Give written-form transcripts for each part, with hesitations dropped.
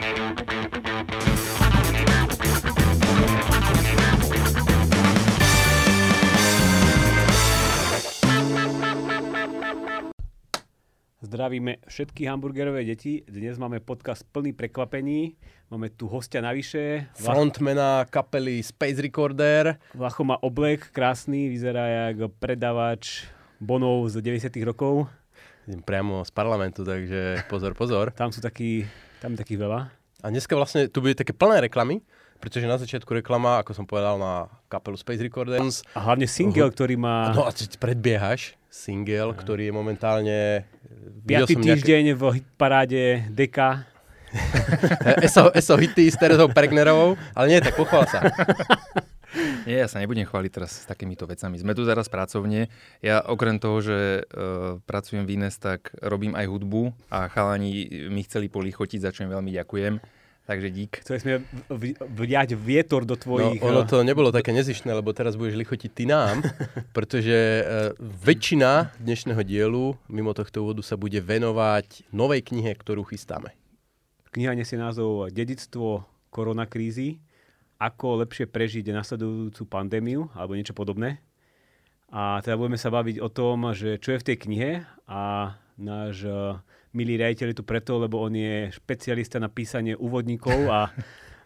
Zdravíme všetky hamburgerové deti. Dnes máme podcast plný prekvapení. Máme tu hostia navyše. Frontmana kapely Space Recorder. Vlacho má oblek krásny, vyzerá jak predavač bonov z 90. rokov. Priamo z parlamentu, takže pozor, pozor. Tam sú takí veľa. A dneska vlastne tu bude také plné reklamy, pretože na začiatku reklama, ako som povedal, na kapelu Space Recordings. A hlavne single, ktorý má... No a predbiehaš. Single, ktorý je momentálne... 5. týždeň v hitparáde Deka. S.O. Hity s Terezou Pergnerovou, ale nie, tak pochvál sa. Nie, ja sa nebudem chváliť teraz s takýmito vecami. Sme tu zaraz pracovne. Ja okrem toho, že pracujem v INESS, tak robím aj hudbu a chalani mi chceli polichotiť, za čo im veľmi ďakujem. Takže dík. Chceli sme vliať vietor do tvojich... No, ono to nebolo také nezištné, lebo teraz budeš lichotiť ty nám, pretože väčšina dnešného dielu mimo tohto úvodu sa bude venovať novej knihe, ktorú chystáme. Kniha nesie názov Dedictvo koronakrízy. Ako lepšie prežiť nasledujúcu pandémiu alebo niečo podobné. A teda budeme sa baviť o tom, že čo je v tej knihe a náš... milý riaditeľ je tu preto, lebo on je špecialista na písanie úvodníkov a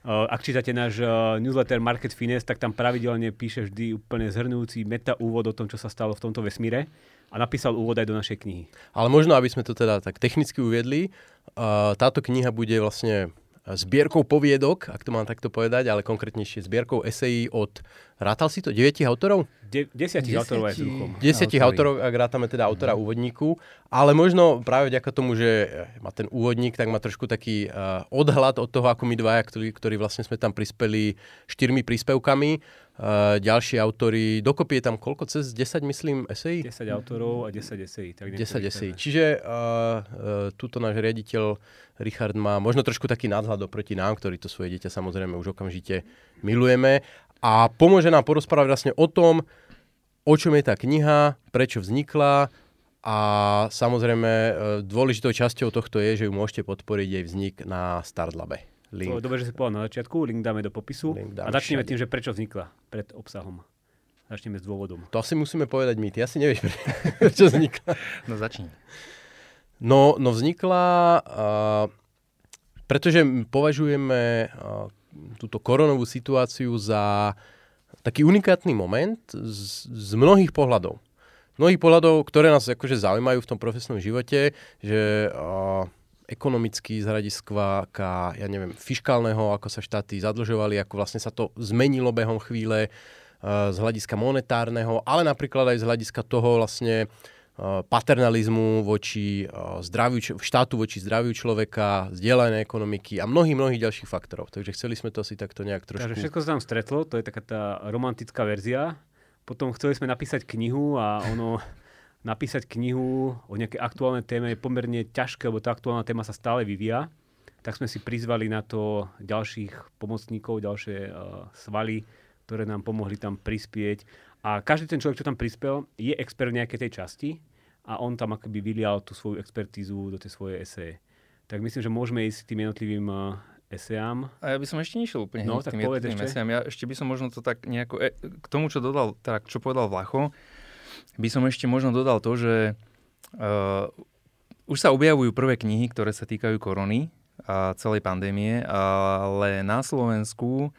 ak čítate náš newsletter Market Fines, tak tam pravidelne píše vždy úplne zhrňujúci metaúvod o tom, čo sa stalo v tomto vesmíre a napísal úvod aj do našej knihy. Ale možno, aby sme to teda tak technicky uviedli, táto kniha bude vlastne zbierkou poviedok, ak to mám takto povedať, ale konkrétnejšie zbierkou esejí od, rátal si to, 9 autorov? 10 autorov aj s ruchom. 10 autorov, ak rátame teda autora úvodníku, ale možno práve vďaka tomu, že má ten úvodník, tak má trošku taký odhľad od toho, ako my dvaja, ktorí vlastne sme tam prispeli 4 príspevkami. Ďalší autori, dokopy je tam koľko? Cez 10, myslím, esejí? 10 autorov a 10 esejí. Tak 10 esejí. Čiže tuto náš riaditeľ Richard má možno trošku taký nadhľad oproti nám, ktorý to svoje dieťa samozrejme už okamžite milujeme. A pomôže nám porozprávať vlastne o tom, o čom je tá kniha, prečo vznikla a samozrejme dôležitou časťou tohto je, že ju môžete podporiť jej vznik na Startlabe. Link. Dobre, že si povedal na začiatku, link dáme do popisu a začneme tým, že prečo vznikla pred obsahom. Začneme s dôvodom. To asi musíme povedať my, ty asi nevieš, prečo vznikla. No začni. No vznikla, pretože považujeme túto koronovú situáciu za taký unikátny moment z mnohých pohľadov. Ktoré nás akože zaujímajú v tom profesnom živote, že... ekonomicky z hľadiska, ja neviem, fiškálneho, ako sa štáty zadlžovali, ako vlastne sa to zmenilo behom chvíle z hľadiska monetárneho, ale napríklad aj z hľadiska toho vlastne paternalizmu voči zdraviu, štátu voči zdraviu človeka, zdieľanej ekonomiky a mnohých ďalších faktorov. Takže chceli sme to asi takto nejak trošku... Takže všetko sa tam stretlo, to je taká tá romantická verzia. Potom chceli sme napísať knihu a ono... Napísať knihu o nejakej aktuálnej téme je pomerne ťažké, lebo tá aktuálna téma sa stále vyvíja. Tak sme si prizvali na to ďalších pomocníkov, ďalšie svaly, ktoré nám pomohli tam prispieť. A každý ten človek, čo tam prispel, je expert v nejakej tej časti a on tam akoby vylial tú svoju expertízu do tej svojej eseje. Tak myslím, že môžeme ísť k tým jednotlivým esejám. A ja by som ešte nešiel úplne hneď k tým jednotlivým esejám. Ja ešte by som možno to tak nejako... K tomu, čo dodal, tak čo povedal Vlacho, by som ešte možno dodal to, že už sa objavujú prvé knihy, ktoré sa týkajú korony a celej pandémie, ale na Slovensku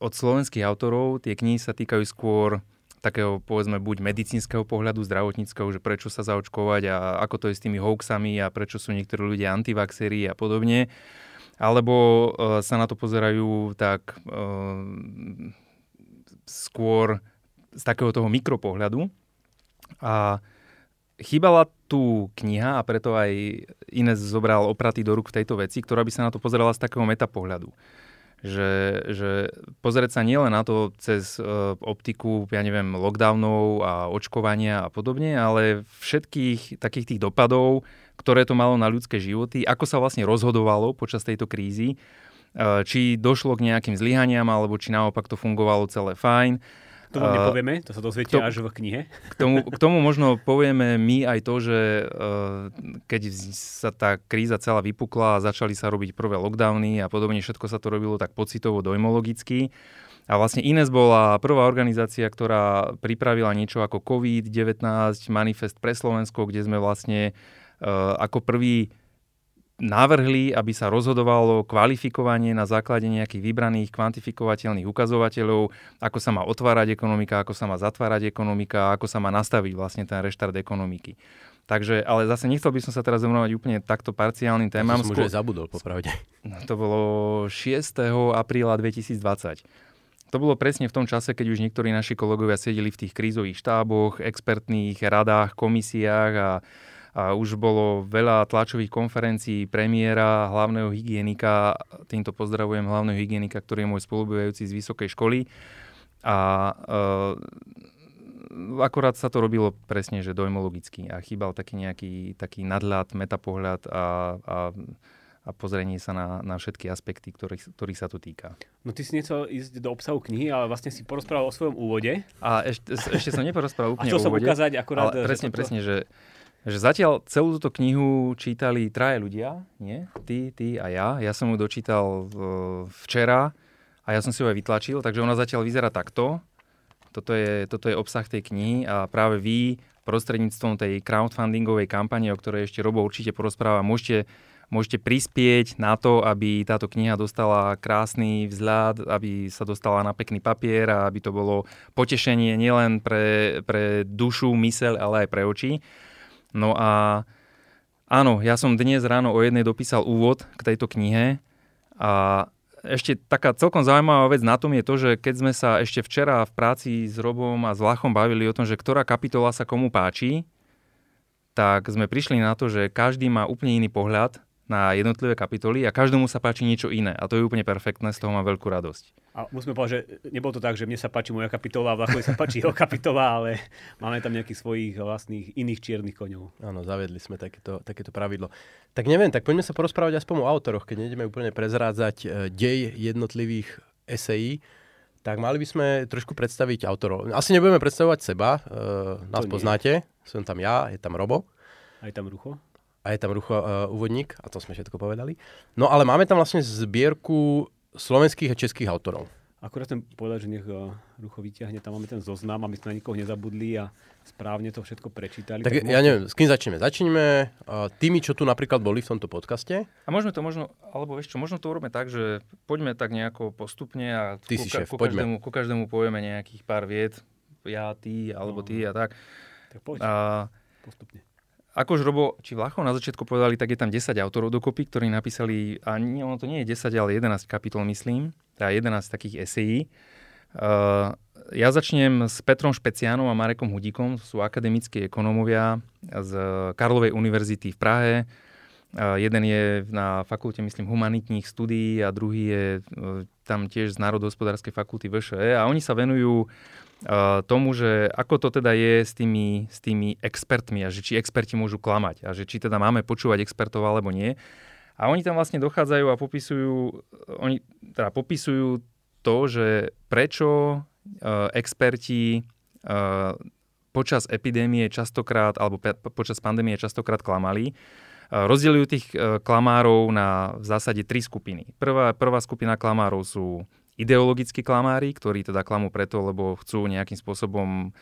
od slovenských autorov tie knihy sa týkajú skôr takého, povedzme, buď medicínskeho pohľadu, zdravotníckeho, že prečo sa zaočkovať a ako to je s tými hoaxami a prečo sú niektorí ľudia antivaxéri a podobne. Alebo sa na to pozerajú tak skôr z takého toho mikropohľadu. A chýbala tu kniha a preto aj Ines zobral opraty do rúk v tejto veci, ktorá by sa na to pozerala z takého metapohľadu. Že pozrieť sa nielen na to cez optiku, ja neviem, lockdownov a očkovania a podobne, ale všetkých takých tých dopadov, ktoré to malo na ľudské životy, ako sa vlastne rozhodovalo počas tejto krízy, či došlo k nejakým zlyhaniam, alebo či naopak to fungovalo celé fajn. To vám nepovieme, to sa dozviete až v knihe. K tomu možno povieme my aj to, že keď sa tá kríza celá vypukla a začali sa robiť prvé lockdowny a podobne, všetko sa to robilo tak pocitovo, dojmologicky. A vlastne INESS bola prvá organizácia, ktorá pripravila niečo ako COVID-19, manifest pre Slovensko, kde sme vlastne ako prvý navrhli, aby sa rozhodovalo kvalifikovanie na základe nejakých vybraných kvantifikovateľných ukazovateľov, ako sa má otvárať ekonomika, ako sa má zatvárať ekonomika, ako sa má nastaviť vlastne ten reštart ekonomiky. Takže, ale zase nechcel by som sa teraz venovať úplne takto parciálnym témam. To som už aj zabudol, popravde. To bolo 6. apríla 2020. To bolo presne v tom čase, keď už niektorí naši kolegovia sedeli v tých krízových štáboch, expertných radách, komisiách a už bolo veľa tlačových konferencií premiéra, hlavného hygienika. Týmto pozdravujem hlavného hygienika, ktorý je môj spolubývajúci z vysokej školy. Akorát sa to robilo presne, že dojmologicky a chýbal taký nejaký taký nadhľad, metapohľad a pozrenie sa na všetky aspekty, ktorých sa to týka. No ty si nechcel ísť do obsahu knihy, ale vlastne si porozprával o svojom úvode. A ešte som neporozprával úplne o úvode. A chcel som ukázať akorát... Ale presne, že zatiaľ celú túto knihu čítali traje ľudia, nie? Ty a ja. Ja som ju dočítal včera a ja som si ju aj vytlačil, takže ona zatiaľ vyzerá takto. Toto je obsah tej knihy a práve vy prostredníctvom tej crowdfundingovej kampane, o ktorej ešte Robo určite porozpráva, môžete prispieť na to, aby táto kniha dostala krásny vzhľad, aby sa dostala na pekný papier a aby to bolo potešenie nielen pre dušu, myseľ, ale aj pre oči. No a áno, ja som dnes ráno o 1:00 dopísal úvod k tejto knihe a ešte taká celkom zaujímavá vec na tom je to, že keď sme sa ešte včera v práci s Robom a s Vlachom bavili o tom, že ktorá kapitola sa komu páči, tak sme prišli na to, že každý má úplne iný pohľad na jednotlivé kapitoly a každému sa páči niečo iné. A to je úplne perfektné, z toho mám veľkú radosť. A musíme povedať, že nebolo to tak, že mne sa páči moja kapitola a Vlachovi sa páči jeho kapitola, ale máme tam nejakých svojich vlastných iných čiernych koňov. Áno, zaviedli sme takéto pravidlo. Tak neviem, tak poďme sa porozprávať aspoň o autoroch, keď nejdeme úplne prezrádzať dej jednotlivých esejí, tak mali by sme trošku predstaviť autorov. Asi nebudeme predstavovať seba, nás poznáte, som tam ja, je tam Robo. Aj tam Rucho. A je tam Rucho úvodník, a to sme všetko povedali. No ale máme tam vlastne zbierku slovenských a českých autorov. Akurát som povedal, že nech Rucho vyťahne, tam máme ten zoznam, aby sme na nikoho nezabudli a správne to všetko prečítali. Tak ja neviem, s kým začneme? Začneme tými, čo tu napríklad boli v tomto podcaste. A môžeme to možno to urobme tak, že poďme tak nejako postupne a ku každému povieme nejakých pár viet. Ja, ty, alebo ty a tak. Tak poď, postupne. Ako už Robo či Vlachov na začiatku povedali, tak je tam 10 autorov dokopy, ktorí napísali, a ono to nie je 10, ale 11 kapitol, myslím, teda 11 takých esejí. Ja začnem s Petrom Špecianom a Marekom Hudíkom, sú akademickí ekonómovia z Karlovej univerzity v Prahe. Jeden je na fakulte, myslím, humanitných studií a druhý je tam tiež z Národohospodárskej fakulty VŠE a oni sa venujú tomu, že ako to teda je s tými expertmi a že či experti môžu klamať a že či teda máme počúvať expertov alebo nie. A oni tam vlastne dochádzajú a popisujú to, že prečo experti počas epidémie častokrát alebo počas pandémie častokrát klamali. Rozdeľujú tých klamárov na v zásade tri skupiny. Prvá skupina klamárov sú ideologickí klamári, ktorí teda klamú preto, lebo chcú nejakým spôsobom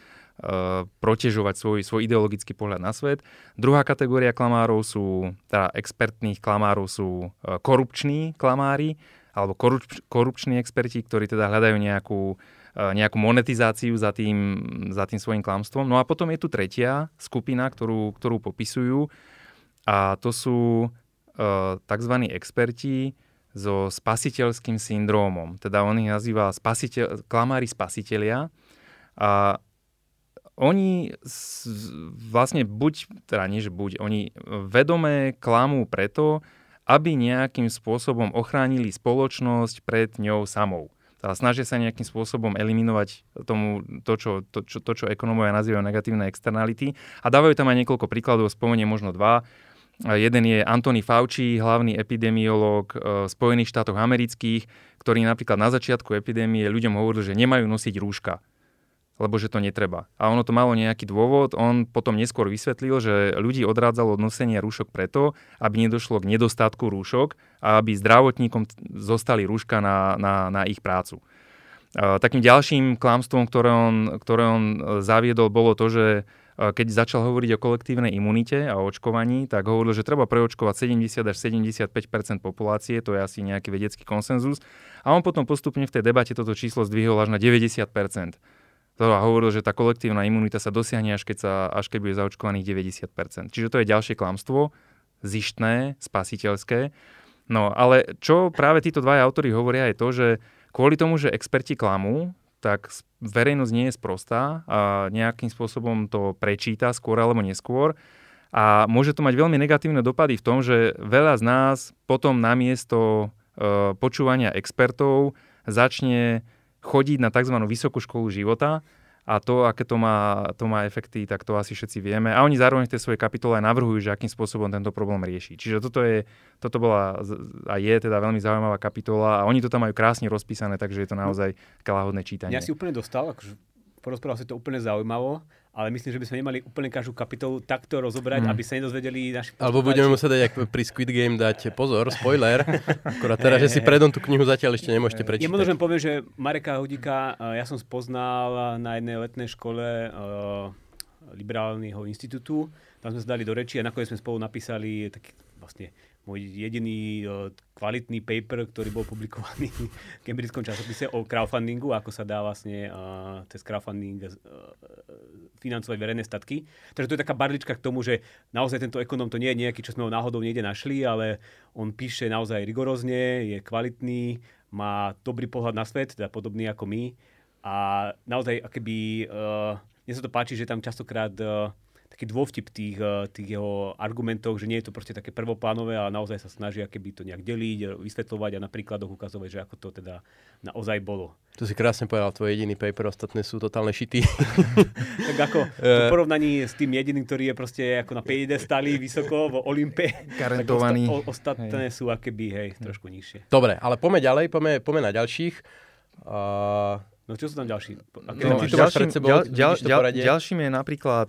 protežovať svoj ideologický pohľad na svet. Druhá kategória klamárov sú, teda expertných klamárov sú korupční klamári, alebo korupční experti, ktorí teda hľadajú nejakú monetizáciu za tým svojím klamstvom. No a potom je tu tretia skupina, ktorú popisujú, a to sú tzv. Experti so spasiteľským syndrómom. Teda on ich nazýva klamári spasitelia. A oni vlastne oni vedomé klamú preto, aby nejakým spôsobom ochránili spoločnosť pred ňou samou. Teda snažia sa nejakým spôsobom eliminovať to, čo ekonomovia nazývajú negatívne externality. A dávajú tam aj niekoľko príkladov, spomeniem možno dva. Jeden je Anthony Fauci, hlavný epidemiológ Spojených štátov amerických, ktorý napríklad na začiatku epidémie ľuďom hovoril, že nemajú nosiť rúška. lebo že to netreba. A ono to malo nejaký dôvod, on potom neskôr vysvetlil, že ľudí odrádzalo od nosenia rúšok preto, aby nedošlo k nedostatku rúšok a aby zdravotníkom zostali rúška na ich prácu. Takým ďalším klamstvom, ktoré on zaviedol, bolo to, že keď začal hovoriť o kolektívnej imunite a očkovaní, tak hovoril, že treba preočkovať 70 až 75 % populácie, to je asi nejaký vedecký konsenzus. A on potom postupne v tej debate toto číslo zdvihol až na 90 % a hovoril, že tá kolektívna imunita sa dosiahne, až keď bude zaočkovaných 90 % Čiže to je ďalšie klamstvo, zištné, spasiteľské. No, ale čo práve títo dvaja autori hovoria je to, že kvôli tomu, že experti klamú, tak verejnosť nie je sprostá a nejakým spôsobom to prečíta skôr alebo neskôr. A môže to mať veľmi negatívne dopady v tom, že veľa z nás potom namiesto počúvania expertov začne chodiť na tzv. Vysokú školu života a to, aké to má efekty, tak to asi všetci vieme. A oni zároveň v tej svojej kapitole aj navrhujú, že akým spôsobom tento problém rieši. Čiže toto bola a je teda veľmi zaujímavá kapitola a oni to tam majú krásne rozpísané, takže je to naozaj láhodné čítanie. Ja si úplne dostal, akože porozprával si to úplne zaujímavo, ale myslím, že by sme nemali úplne každú kapitolu takto rozobrať, aby sa nedozvedeli naši... Alebo budeme musieť dať, ako pri Squid Game, dať pozor, spoiler, akorát teraz, že si predom tú knihu zatiaľ ešte nemôžete prečítať. Ja môžem povedať, že Mareka Hudíka ja som spoznal na jednej letnej škole Liberálneho inštitútu, tam sme sa dali do reči a nakoniec sme spolu napísali taký vlastne môj jediný kvalitný paper, ktorý bol publikovaný v Cambridgeskom časopise o crowdfundingu, ako sa dá vlastne cez crowdfunding financovať verejné statky. Takže to je taká barlička k tomu, že naozaj tento ekonóm to nie je nejaký, čo sme ho náhodou niekde našli, ale on píše naozaj rigorózne, je kvalitný, má dobrý pohľad na svet, teda podobný ako my. A naozaj, akoby, mne sa to páči, že tam častokrát... taký dôvtip tých jeho argumentov, že nie je to proste také prvoplánové, ale naozaj sa snaží akéby to nejak deliť, vysvetľovať a na príkladoch ukazovať, že ako to teda naozaj bolo. To si krásne povedal, tvoj jediný paper, ostatné sú totálne šity. Tak ako v porovnaní s tým jediným, ktorý je proste ako na piedestáli vysoko v Olympe, karentovaný. Ostatné sú akéby, trošku nižšie. Dobre, ale poďme ďalej, poďme na ďalších. No čo sú tam ďalší? Ďalším je napríklad...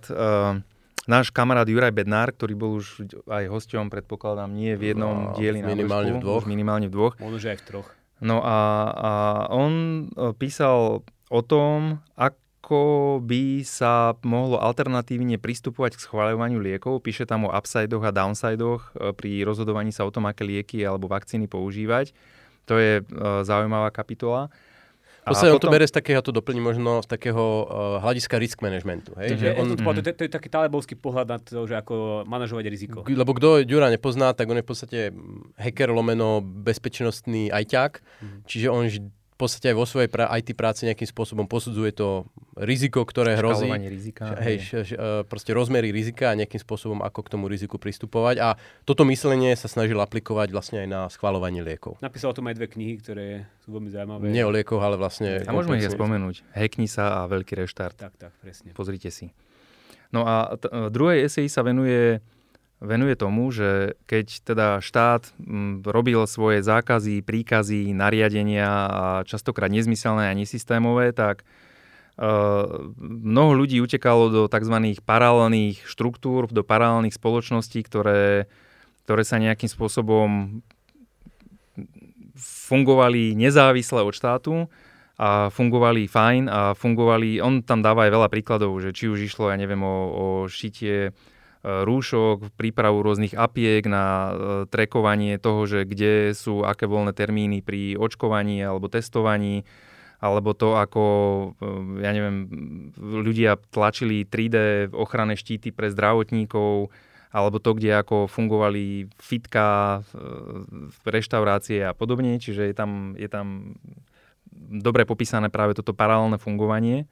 náš kamarát Juraj Bednár, ktorý bol už aj hosťom, predpokladám, nie v jednom dieli na Bežku, minimálne v dvoch. Možno, že aj v troch. No a on písal o tom, ako by sa mohlo alternatívne pristupovať k schvaľovaniu liekov. Píše tam o upsidoch a downsidoch pri rozhodovaní sa o tom, aké lieky alebo vakcíny používať. To je zaujímavá kapitola. Posledne on to bere z takého, to doplní možno z takého hľadiska risk managementu. Hej? Že on, to je taký talebovský pohľad na to, že ako manažovať riziko. Lebo kto Ďura nepozná, tak on je v podstate hacker lomeno bezpečnostný ajťák, čiže on v podstate aj vo svojej IT práci nejakým spôsobom posudzuje to riziko, ktoré hrozí. Škálovanie rizika. Proste rozmery rizika a nejakým spôsobom, ako k tomu riziku pristupovať. A toto myslenie sa snažil aplikovať vlastne aj na schvaľovanie liekov. Napísal o tom aj dve knihy, ktoré... sú veľmi zaujímavé. Nie o liekoch, ale vlastne... A môžeme ich spomenúť. Hackni sa a Veľký reštart. Tak, presne. Pozrite si. No a druhej eseji sa venuje tomu, že keď teda štát robil svoje zákazy, príkazy, nariadenia a častokrát nezmyselné a nesystémové, tak mnoho ľudí utekalo do tzv. Paralelných štruktúr, do paralelných spoločností, ktoré sa nejakým spôsobom... fungovali nezávisle od štátu a fungovali fajn a fungovali, on tam dáva aj veľa príkladov, že či už išlo, ja neviem, o šitie rúšok, prípravu rôznych apiek na trackovanie toho, že kde sú aké voľné termíny pri očkovaní alebo testovaní, alebo to, ako, ja neviem, ľudia tlačili 3D ochranné štíty pre zdravotníkov, alebo to, kde ako fungovali fitka, reštaurácie a podobne. Čiže je tam dobre popísané práve toto paralelné fungovanie.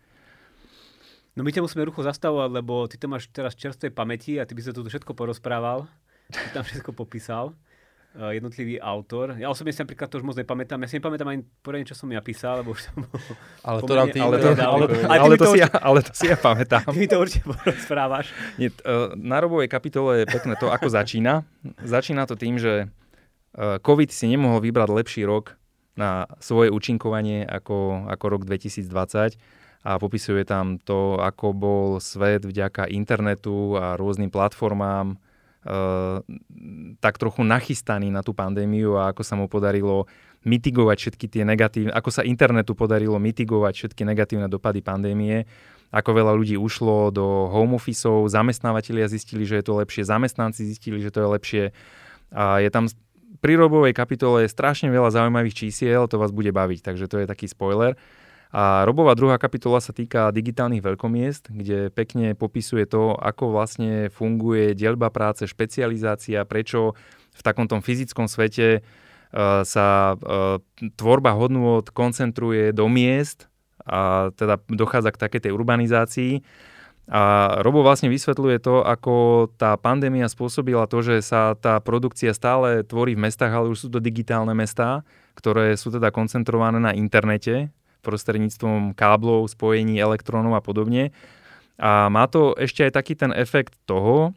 No my ťa musíme rucho zastavovať, lebo ty to máš teraz čerstvé pamäti a ty by sa tu všetko porozprával. Ty tam všetko popísal. Jednotlivý autor. Ja osobne si napríklad to už moc nepamätám. Ja si nepamätám ani poradne, čo som ja písal, lebo už som... Ale to nám ty... Ale to si ja pamätám. Ty mi to určite porozprávaš. Na Robovej kapitole je pekné to, ako začína. Začína to tým, že COVID si nemohol vybrať lepší rok na svoje účinkovanie ako rok 2020 a popisuje tam to, ako bol svet vďaka internetu a rôznym platformám tak trochu nachystaný na tú pandémiu a ako sa mu podarilo mitigovať všetky tie negatívne, ako sa internetu podarilo mitigovať všetky negatívne dopady pandémie, ako veľa ľudí ušlo do home officeov, zamestnávateľia zistili, že je to lepšie, zamestnanci zistili, že to je lepšie a je tam pri Robovej kapitole je strašne veľa zaujímavých čísiel, to vás bude baviť, takže to je taký spoiler. A Robová druhá kapitola sa týka digitálnych veľkomiest, kde pekne popisuje to, ako vlastne funguje dielba práce, špecializácia, prečo v takomto fyzickom svete sa tvorba hodnôt koncentruje do miest a teda dochádza k takej tej urbanizácii. A Robo vlastne vysvetľuje to, ako tá pandémia spôsobila to, že sa tá produkcia stále tvorí v mestách, ale už sú to digitálne mestá, ktoré sú teda koncentrované na internete, prostredníctvom káblov, spojení, elektrónov a podobne. A má to ešte aj taký ten efekt toho,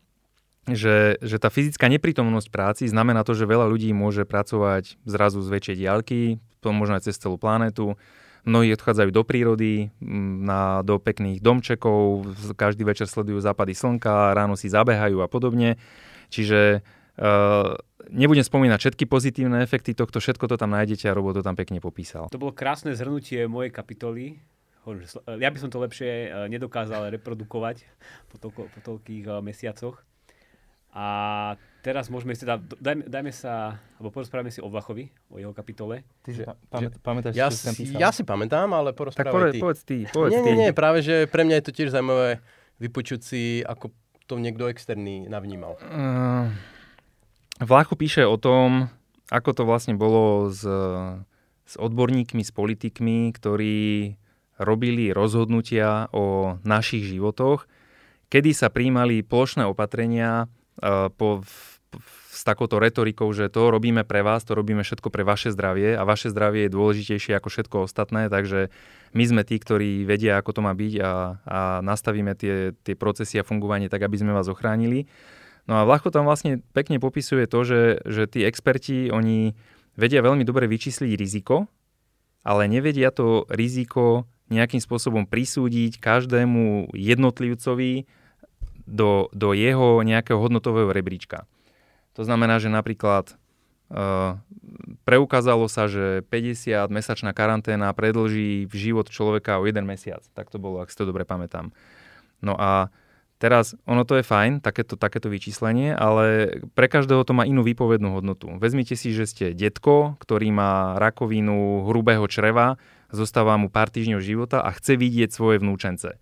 že tá fyzická neprítomnosť práci znamená to, že veľa ľudí môže pracovať zrazu z väčšej diaľky, možno aj cez celú planetu. Mnohí odchádzajú do prírody, do pekných domčekov, každý večer sledujú západy slnka, ráno si zabehajú a podobne. Čiže nebudem spomínať všetky pozitívne efekty tohto, všetko to tam nájdete a Robo to tam pekne popísal. To bolo krásne zhrnutie mojej kapitoly. Ja by som to lepšie nedokázal reprodukovať po toľkých mesiacoch. A teraz môžeme si porozprávame si o Vlachovi, o jeho kapitole. Pamätáš, čo si tam písal? Ja si pamätám, ale porozprávaj ty. Tak povedz ty. Nie, práve že pre mňa je to tiež zaujímavé vypočuť si, ako to niekto externý navnímal. Vlacho píše o tom, ako to vlastne bolo s odborníkmi, s politikmi, ktorí robili rozhodnutia o našich životoch, kedy sa prijímali plošné opatrenia s takouto retorikou, že to robíme pre vás, to robíme všetko pre vaše zdravie a vaše zdravie je dôležitejšie ako všetko ostatné, takže my sme tí, ktorí vedia, ako to má byť a nastavíme tie procesy a fungovanie tak, aby sme vás ochránili. No a Vlacho tam vlastne pekne popisuje to, že tí experti, oni vedia veľmi dobre vyčísliť riziko, ale nevedia to riziko nejakým spôsobom prisúdiť každému jednotlivcovi do jeho nejakého hodnotového rebríčka. To znamená, že napríklad preukázalo sa, že 50-mesačná karanténa predĺží život človeka o 1 mesiac. Tak to bolo, ak si to dobre pamätám. No a teraz, ono to je fajn, takéto vyčíslenie, ale pre každého to má inú výpovednú hodnotu. Vezmite si, že ste detko, ktorý má rakovinu hrubého čreva, zostáva mu pár týždňov života a chce vidieť svoje vnúčence.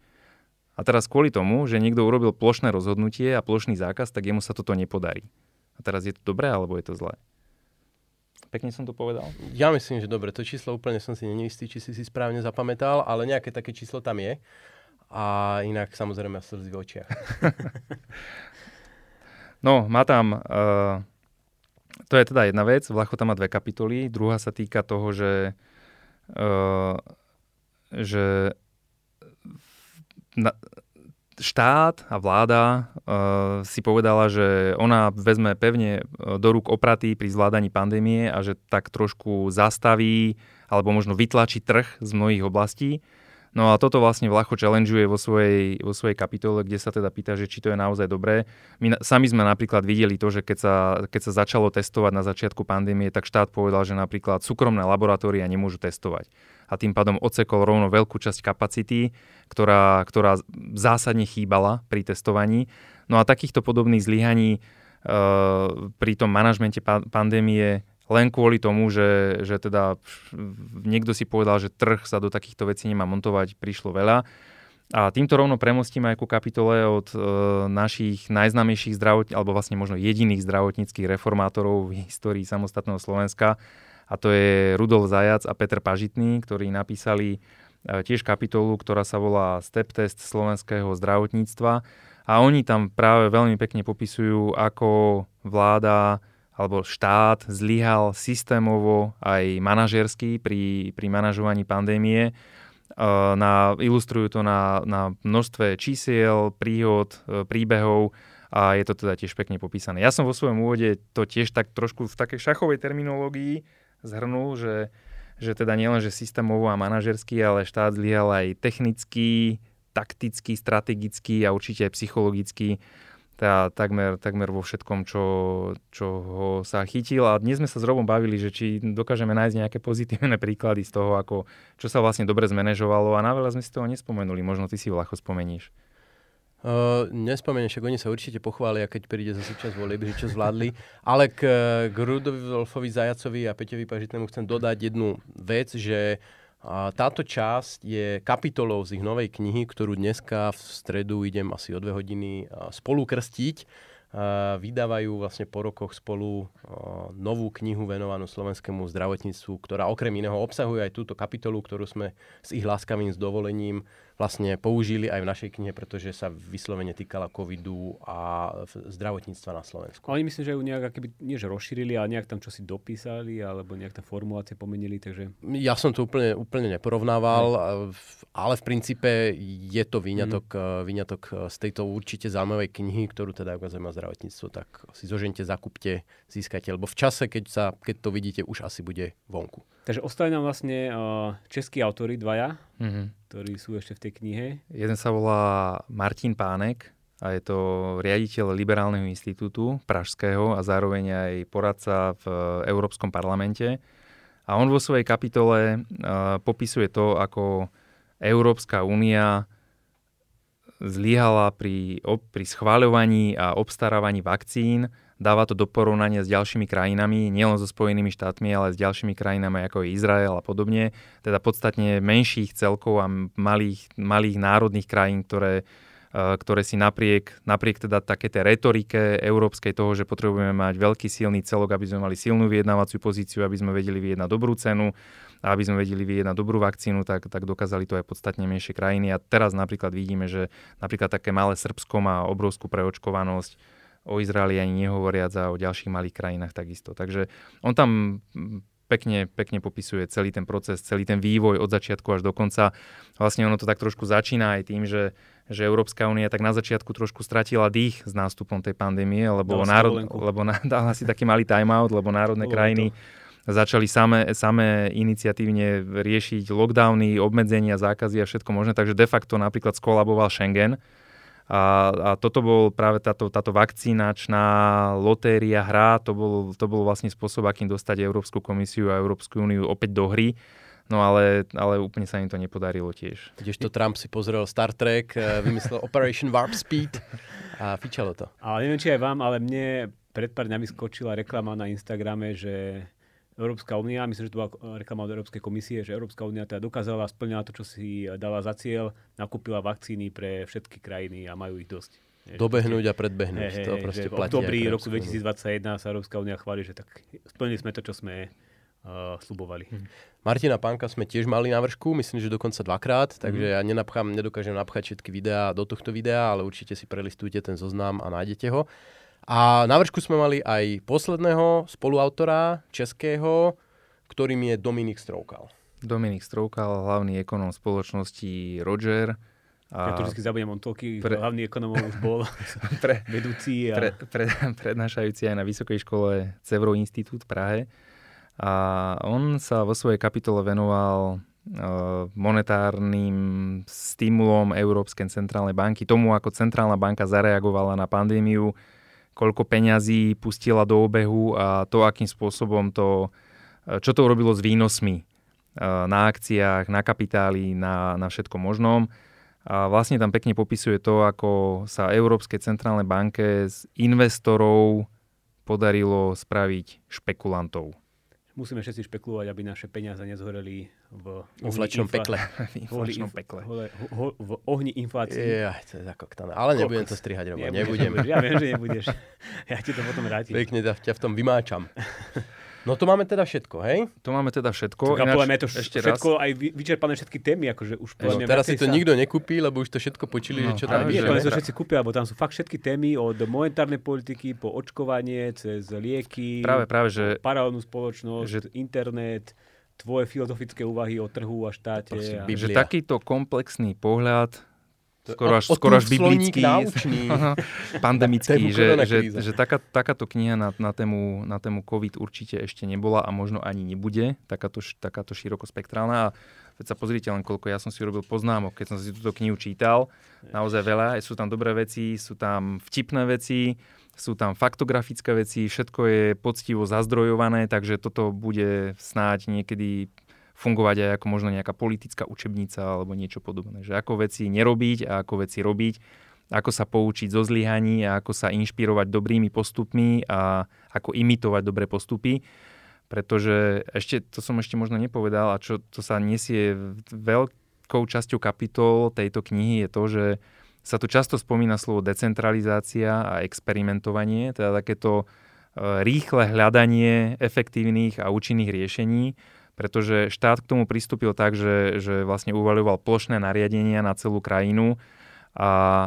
A teraz kvôli tomu, že niekto urobil plošné rozhodnutie a plošný zákaz, tak jemu sa toto nepodarí. A teraz je to dobré, alebo je to zlé? Pekne som to povedal. Ja myslím, že dobre, to číslo úplne som si neistý, či si správne zapamätal, ale nejaké také číslo tam je. A inak samozrejme slzy v očiach. No, má tam... to je teda jedna vec. Vlacho tam má 2 kapitoly. Druhá sa týka toho, že štát a vláda si povedala, že ona vezme pevne do rúk opraty pri zvládaní pandémie a že tak trošku zastaví alebo možno vytlačí trh z mnohých oblastí. No a toto vlastne Vlacho challengeuje vo svojej kapitole, kde sa teda pýta, že či to je naozaj dobré. My sami sme napríklad videli to, že keď sa začalo testovať na začiatku pandémie, tak štát povedal, že napríklad súkromné laboratória nemôžu testovať. A tým pádom odsekol rovno veľkú časť kapacity, ktorá zásadne chýbala pri testovaní. No a takýchto podobných zlyhaní pri tom manažmente pandémie len kvôli tomu, že teda niekto si povedal, že trh sa do takýchto vecí nemá montovať, prišlo veľa. A týmto rovno premostíme aj ku kapitole od našich najznámejších alebo vlastne možno jediných zdravotníckych reformátorov v histórii samostatného Slovenska. A to je Rudolf Zajac a Peter Pažitný, ktorí napísali tiež kapitolu, ktorá sa volá Step test slovenského zdravotníctva. A oni tam práve veľmi pekne popisujú, ako vláda alebo štát zlyhal systémovo aj manažersky pri manažovaní pandémie. Ilustrujú to na množstve čísiel, príhod, príbehov a je to teda tiež pekne popísané. Ja som vo svojom úvode to tiež tak trošku v takej šachovej terminológii zhrnul, že že teda nielen, že systémovo a manažersky, ale štát zlyhal aj technicky, takticky, strategicky a určite aj psychologicky, teda takmer vo všetkom, čo ho sa chytil. A dnes sme sa s Robom bavili, že či dokážeme nájsť nejaké pozitívne príklady z toho, ako, čo sa vlastne dobre zmanéžovalo, a na veľa sme si toho nespomenuli. Možno ty si ľahko spomeníš. Nespomenieš, však oni sa určite pochvália, keď príde zase čas volieb, že čo zvládli. Ale k Rudolfovi Zajacovi a Peťovi Pažitnému chcem dodať jednu vec, že táto časť je kapitolou z ich novej knihy, ktorú dneska v stredu idem asi o 2 hodiny spolu krstiť. Vydávajú vlastne po rokoch spolu novú knihu venovanú slovenskému zdravotníctvu, ktorá okrem iného obsahuje aj túto kapitolu, ktorú sme s ich láskavým zdovolením vlastne použili aj v našej knihe, pretože sa vyslovene týkala covidu a zdravotníctva na Slovensku. Oni myslím, že ju nejak akoby, nie že rozšírili, ale nejak tam čosi dopísali, alebo nejak tam formulácie pomenili, takže... Ja som to úplne neporovnával, ale v princípe je to výňatok z tejto určite zaujímavej knihy, ktorú teda ukazuje na zdravotníctvo, tak si zožente, zakúpte, získajte, lebo v čase, keď to vidíte, už asi bude vonku. Takže ostali nám vlastne českí autori dvaja, ktorí sú ešte v tej knihe. Jeden sa volá Martin Pánek a je to riaditeľ Liberálneho inštitútu pražského a zároveň aj poradca v Európskom parlamente. A on vo svojej kapitole popisuje to, ako Európska únia zlyhala pri schváľovaní a obstarávaní vakcín. Dáva to do porovnania s ďalšími krajinami, nielen so Spojenými štátmi, ale s ďalšími krajinami, ako je Izrael a podobne. Teda podstatne menších celkov a malých národných krajín, ktoré si napriek teda také tej retorike európskej toho, že potrebujeme mať veľký silný celok, aby sme mali silnú vyjednávaciu pozíciu, aby sme vedeli vyjednať dobrú cenu a aby sme vedeli vyjednať dobrú vakcínu, tak dokázali to aj podstatne menšie krajiny. A teraz napríklad vidíme, že napríklad také malé Srbsko má obrovskú preočkovanosť. O Izraeli ani nehovoriac a o ďalších malých krajinách takisto. Takže on tam pekne popisuje celý ten proces, celý ten vývoj od začiatku až do konca. Vlastne ono to tak trošku začína aj tým, že Európska únia tak na začiatku trošku stratila dých s nástupom tej pandémie, lebo dala si taký malý time-out, lebo národné krajiny začali samé iniciatívne riešiť lockdowny, obmedzenia, zákazy a všetko možné. Takže de facto napríklad skolaboval Schengen. A toto bol práve táto vakcínačná lotéria, hra, to bol vlastne spôsob, akým dostať Európsku komisiu a Európsku úniu opäť do hry. No ale úplne sa im to nepodarilo tiež. Kdežto Trump si pozrel Star Trek, vymyslel Operation Warp Speed a fičalo to. Ale neviem, či aj vám, ale mne pred pár dňami skočila reklama na Instagrame, že Európska únia, myslím, že to bola reklama od Európskej komisie, že Európska únia teda dokázala splňať to, čo si dala za cieľ, nakúpila vakcíny pre všetky krajiny a majú ich dosť. Dobehnúť a predbehnúť. To proste platí. V oktobri roku 2021 sa Európska únia chváli, že tak splnili sme to, čo sme slubovali. Martina Pánka sme tiež mali na vršku, myslím, že dokonca 2-krát, takže ja nedokážem napchať všetky videá do tohto videa, ale určite si prelistujte ten zoznam a nájdete ho. A na vršku sme mali aj posledného spoluautora českého, ktorým je Dominik Stroukal. Dominik Stroukal, hlavný ekonom spoločnosti Roger. Ja to vždy zabudnem, on toľký hlavný ekonom už bol vedúci. Prednášajúci aj na Vysokej škole Cevro Institut v Prahe. A on sa vo svojej kapitole venoval monetárnym stimulom Európskej centrálnej banky, tomu, ako centrálna banka zareagovala na pandémiu, koľko peňazí pustila do obehu a to, akým spôsobom čo to urobilo s výnosmi na akciách, na kapitáli, na všetko možnom. A vlastne tam pekne popisuje to, ako sa Európskej centrálnej banke z investorov podarilo spraviť špekulantov. Musíme všetci špekulovať, aby naše peniaze nezhoreli v inflačnom pekle. V ohni inflácie. Ja, to je zakoktané. Ale nebudem to strihať, Roman. Nebudem. Ja viem, že nebudeš. Ja ti to potom vrátim. Pekne ťa v tom vymáčam. No to máme teda všetko, hej? To máme teda všetko. Ináč, ešte raz. Všetko, aj vyčerpané všetky témy, akože už povedne. Teraz si to nikto nekúpi, lebo už to všetko počuli, že čo tam je. Ale to všetci kúpia, lebo tam sú fakt všetky témy od monetárnej politiky po očkovanie, cez lieky, práve, paralelnú spoločnosť, že internet, tvoje filozofické úvahy o trhu a štáte. Že takýto komplexný pohľad Skoro až biblický, pandemický, že takáto kniha na tému COVID určite ešte nebola a možno ani nebude, takáto širokospektrálna. A veď sa pozrite len, koľko ja som si urobil poznámok, keď som si túto knihu čítal, naozaj veľa, sú tam dobré veci, sú tam vtipné veci, sú tam faktografické veci, všetko je poctivo zazdrojované, takže toto bude snáď niekedy fungovať aj ako možno nejaká politická učebnica alebo niečo podobné. Že ako veci nerobiť a ako veci robiť, ako sa poučiť zo zlyhaní a ako sa inšpirovať dobrými postupmi a ako imitovať dobré postupy. Pretože to som možno nepovedal a čo to sa nesie veľkou časťou kapitol tejto knihy je to, že sa tu často spomína slovo decentralizácia a experimentovanie, teda takéto rýchle hľadanie efektívnych a účinných riešení, pretože štát k tomu pristúpil tak, že vlastne uvaľoval plošné nariadenia na celú krajinu a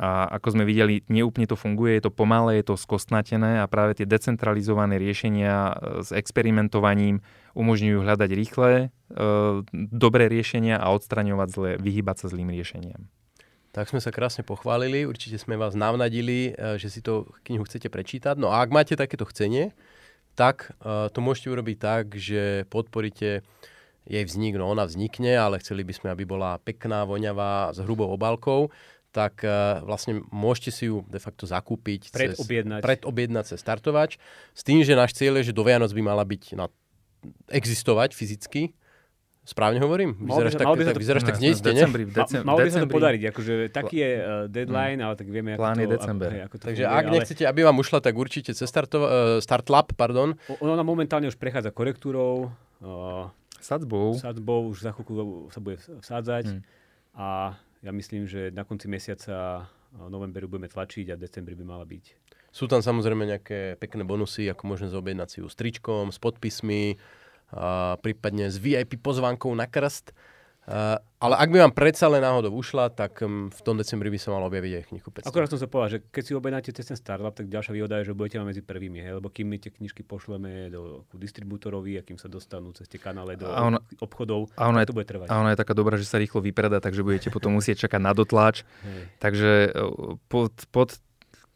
ako sme videli, neúplne to funguje, je to pomalé, je to skostnatené a práve tie decentralizované riešenia s experimentovaním umožňujú hľadať rýchle, dobré riešenia a odstraňovať zlé, vyhýbať sa zlým riešeniam. Tak sme sa krásne pochválili, určite sme vás navnadili, že si tú knihu chcete prečítať. No a ak máte takéto chcenie, tak to môžete urobiť tak, že podporíte jej vznik, no ona vznikne, ale chceli by sme, aby bola pekná, voňavá, s hrubou obálkou, tak vlastne môžete si ju de facto zakúpiť. Predobjednať cez startovač. S tým, že náš cieľ je, že do Vianoc by mala byť existovať fyzicky. Správne hovorím? Vyzeráš tak zneistene. Malo by sa to podariť. Akože, taký je deadline, ale tak vieme, ako plán je december. Takže ak nechcete, aby vám ušla, tak určite cez Startlab. Ona momentálne už prechádza korektúrou. Sadzbou. Už za chvíľku sa bude vsádzať. A ja myslím, že na konci mesiaca novemberu budeme tlačiť a v decembri by mala byť. Sú tam samozrejme nejaké pekné bonusy, ako možno zaobjednať si ju s tričkom, s podpismi, prípadne s VIP pozvánkou na krst. Ale ak by vám predsa len náhodou ušla, tak v tom decembri by sa malo objaviť aj knihkupectvo. Akorát som sa povedal, že keď si objednáte cez ten Startlab, tak ďalšia výhoda je, že budete mať medzi prvými, hej? Lebo kým my tie knižky pošleme ku distribútorovi a kým sa dostanú cez tie kanále do obchodov, to bude trvať. A ona je taká dobrá, že sa rýchlo vypredá, takže budete potom musieť čakať na dotlač. Takže pod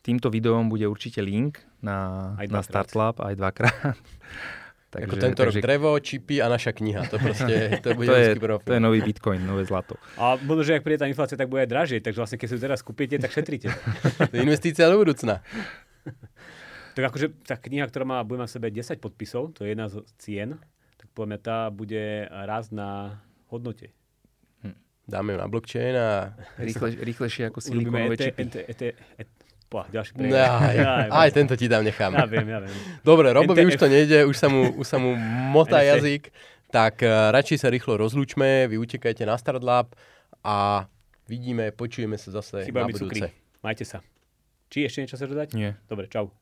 týmto videom bude určite link na Startlab aj dvakrát. Takže, ako tento rok drevo, čipy a naša kniha. To proste to bude vysoký profil. To je nový bitcoin, nové zlato. A možno, že ak príde tá inflácia, tak bude aj dražšie. Takže vlastne, keď si teraz kúpite, tak šetríte. To je investícia do budúcna. Tak akože tá kniha, ktorá bude mať v sebe 10 podpisov, to je jedna z cien, tak poviem, tá bude raz na hodnote. Dáme ju na blockchain a rýchlejšie ako silikonové čipy. Aj tento ti tam nechám. Ja viem. Dobre, Robovi už to nejde, už sa mu motá jazyk. Tak radšej sa rýchlo rozlúčme, vy utekajte na Startlab a vidíme, počujeme sa zase na budúce. Majte sa. Či ešte niečo sa dodať? Nie. Dobre, čau.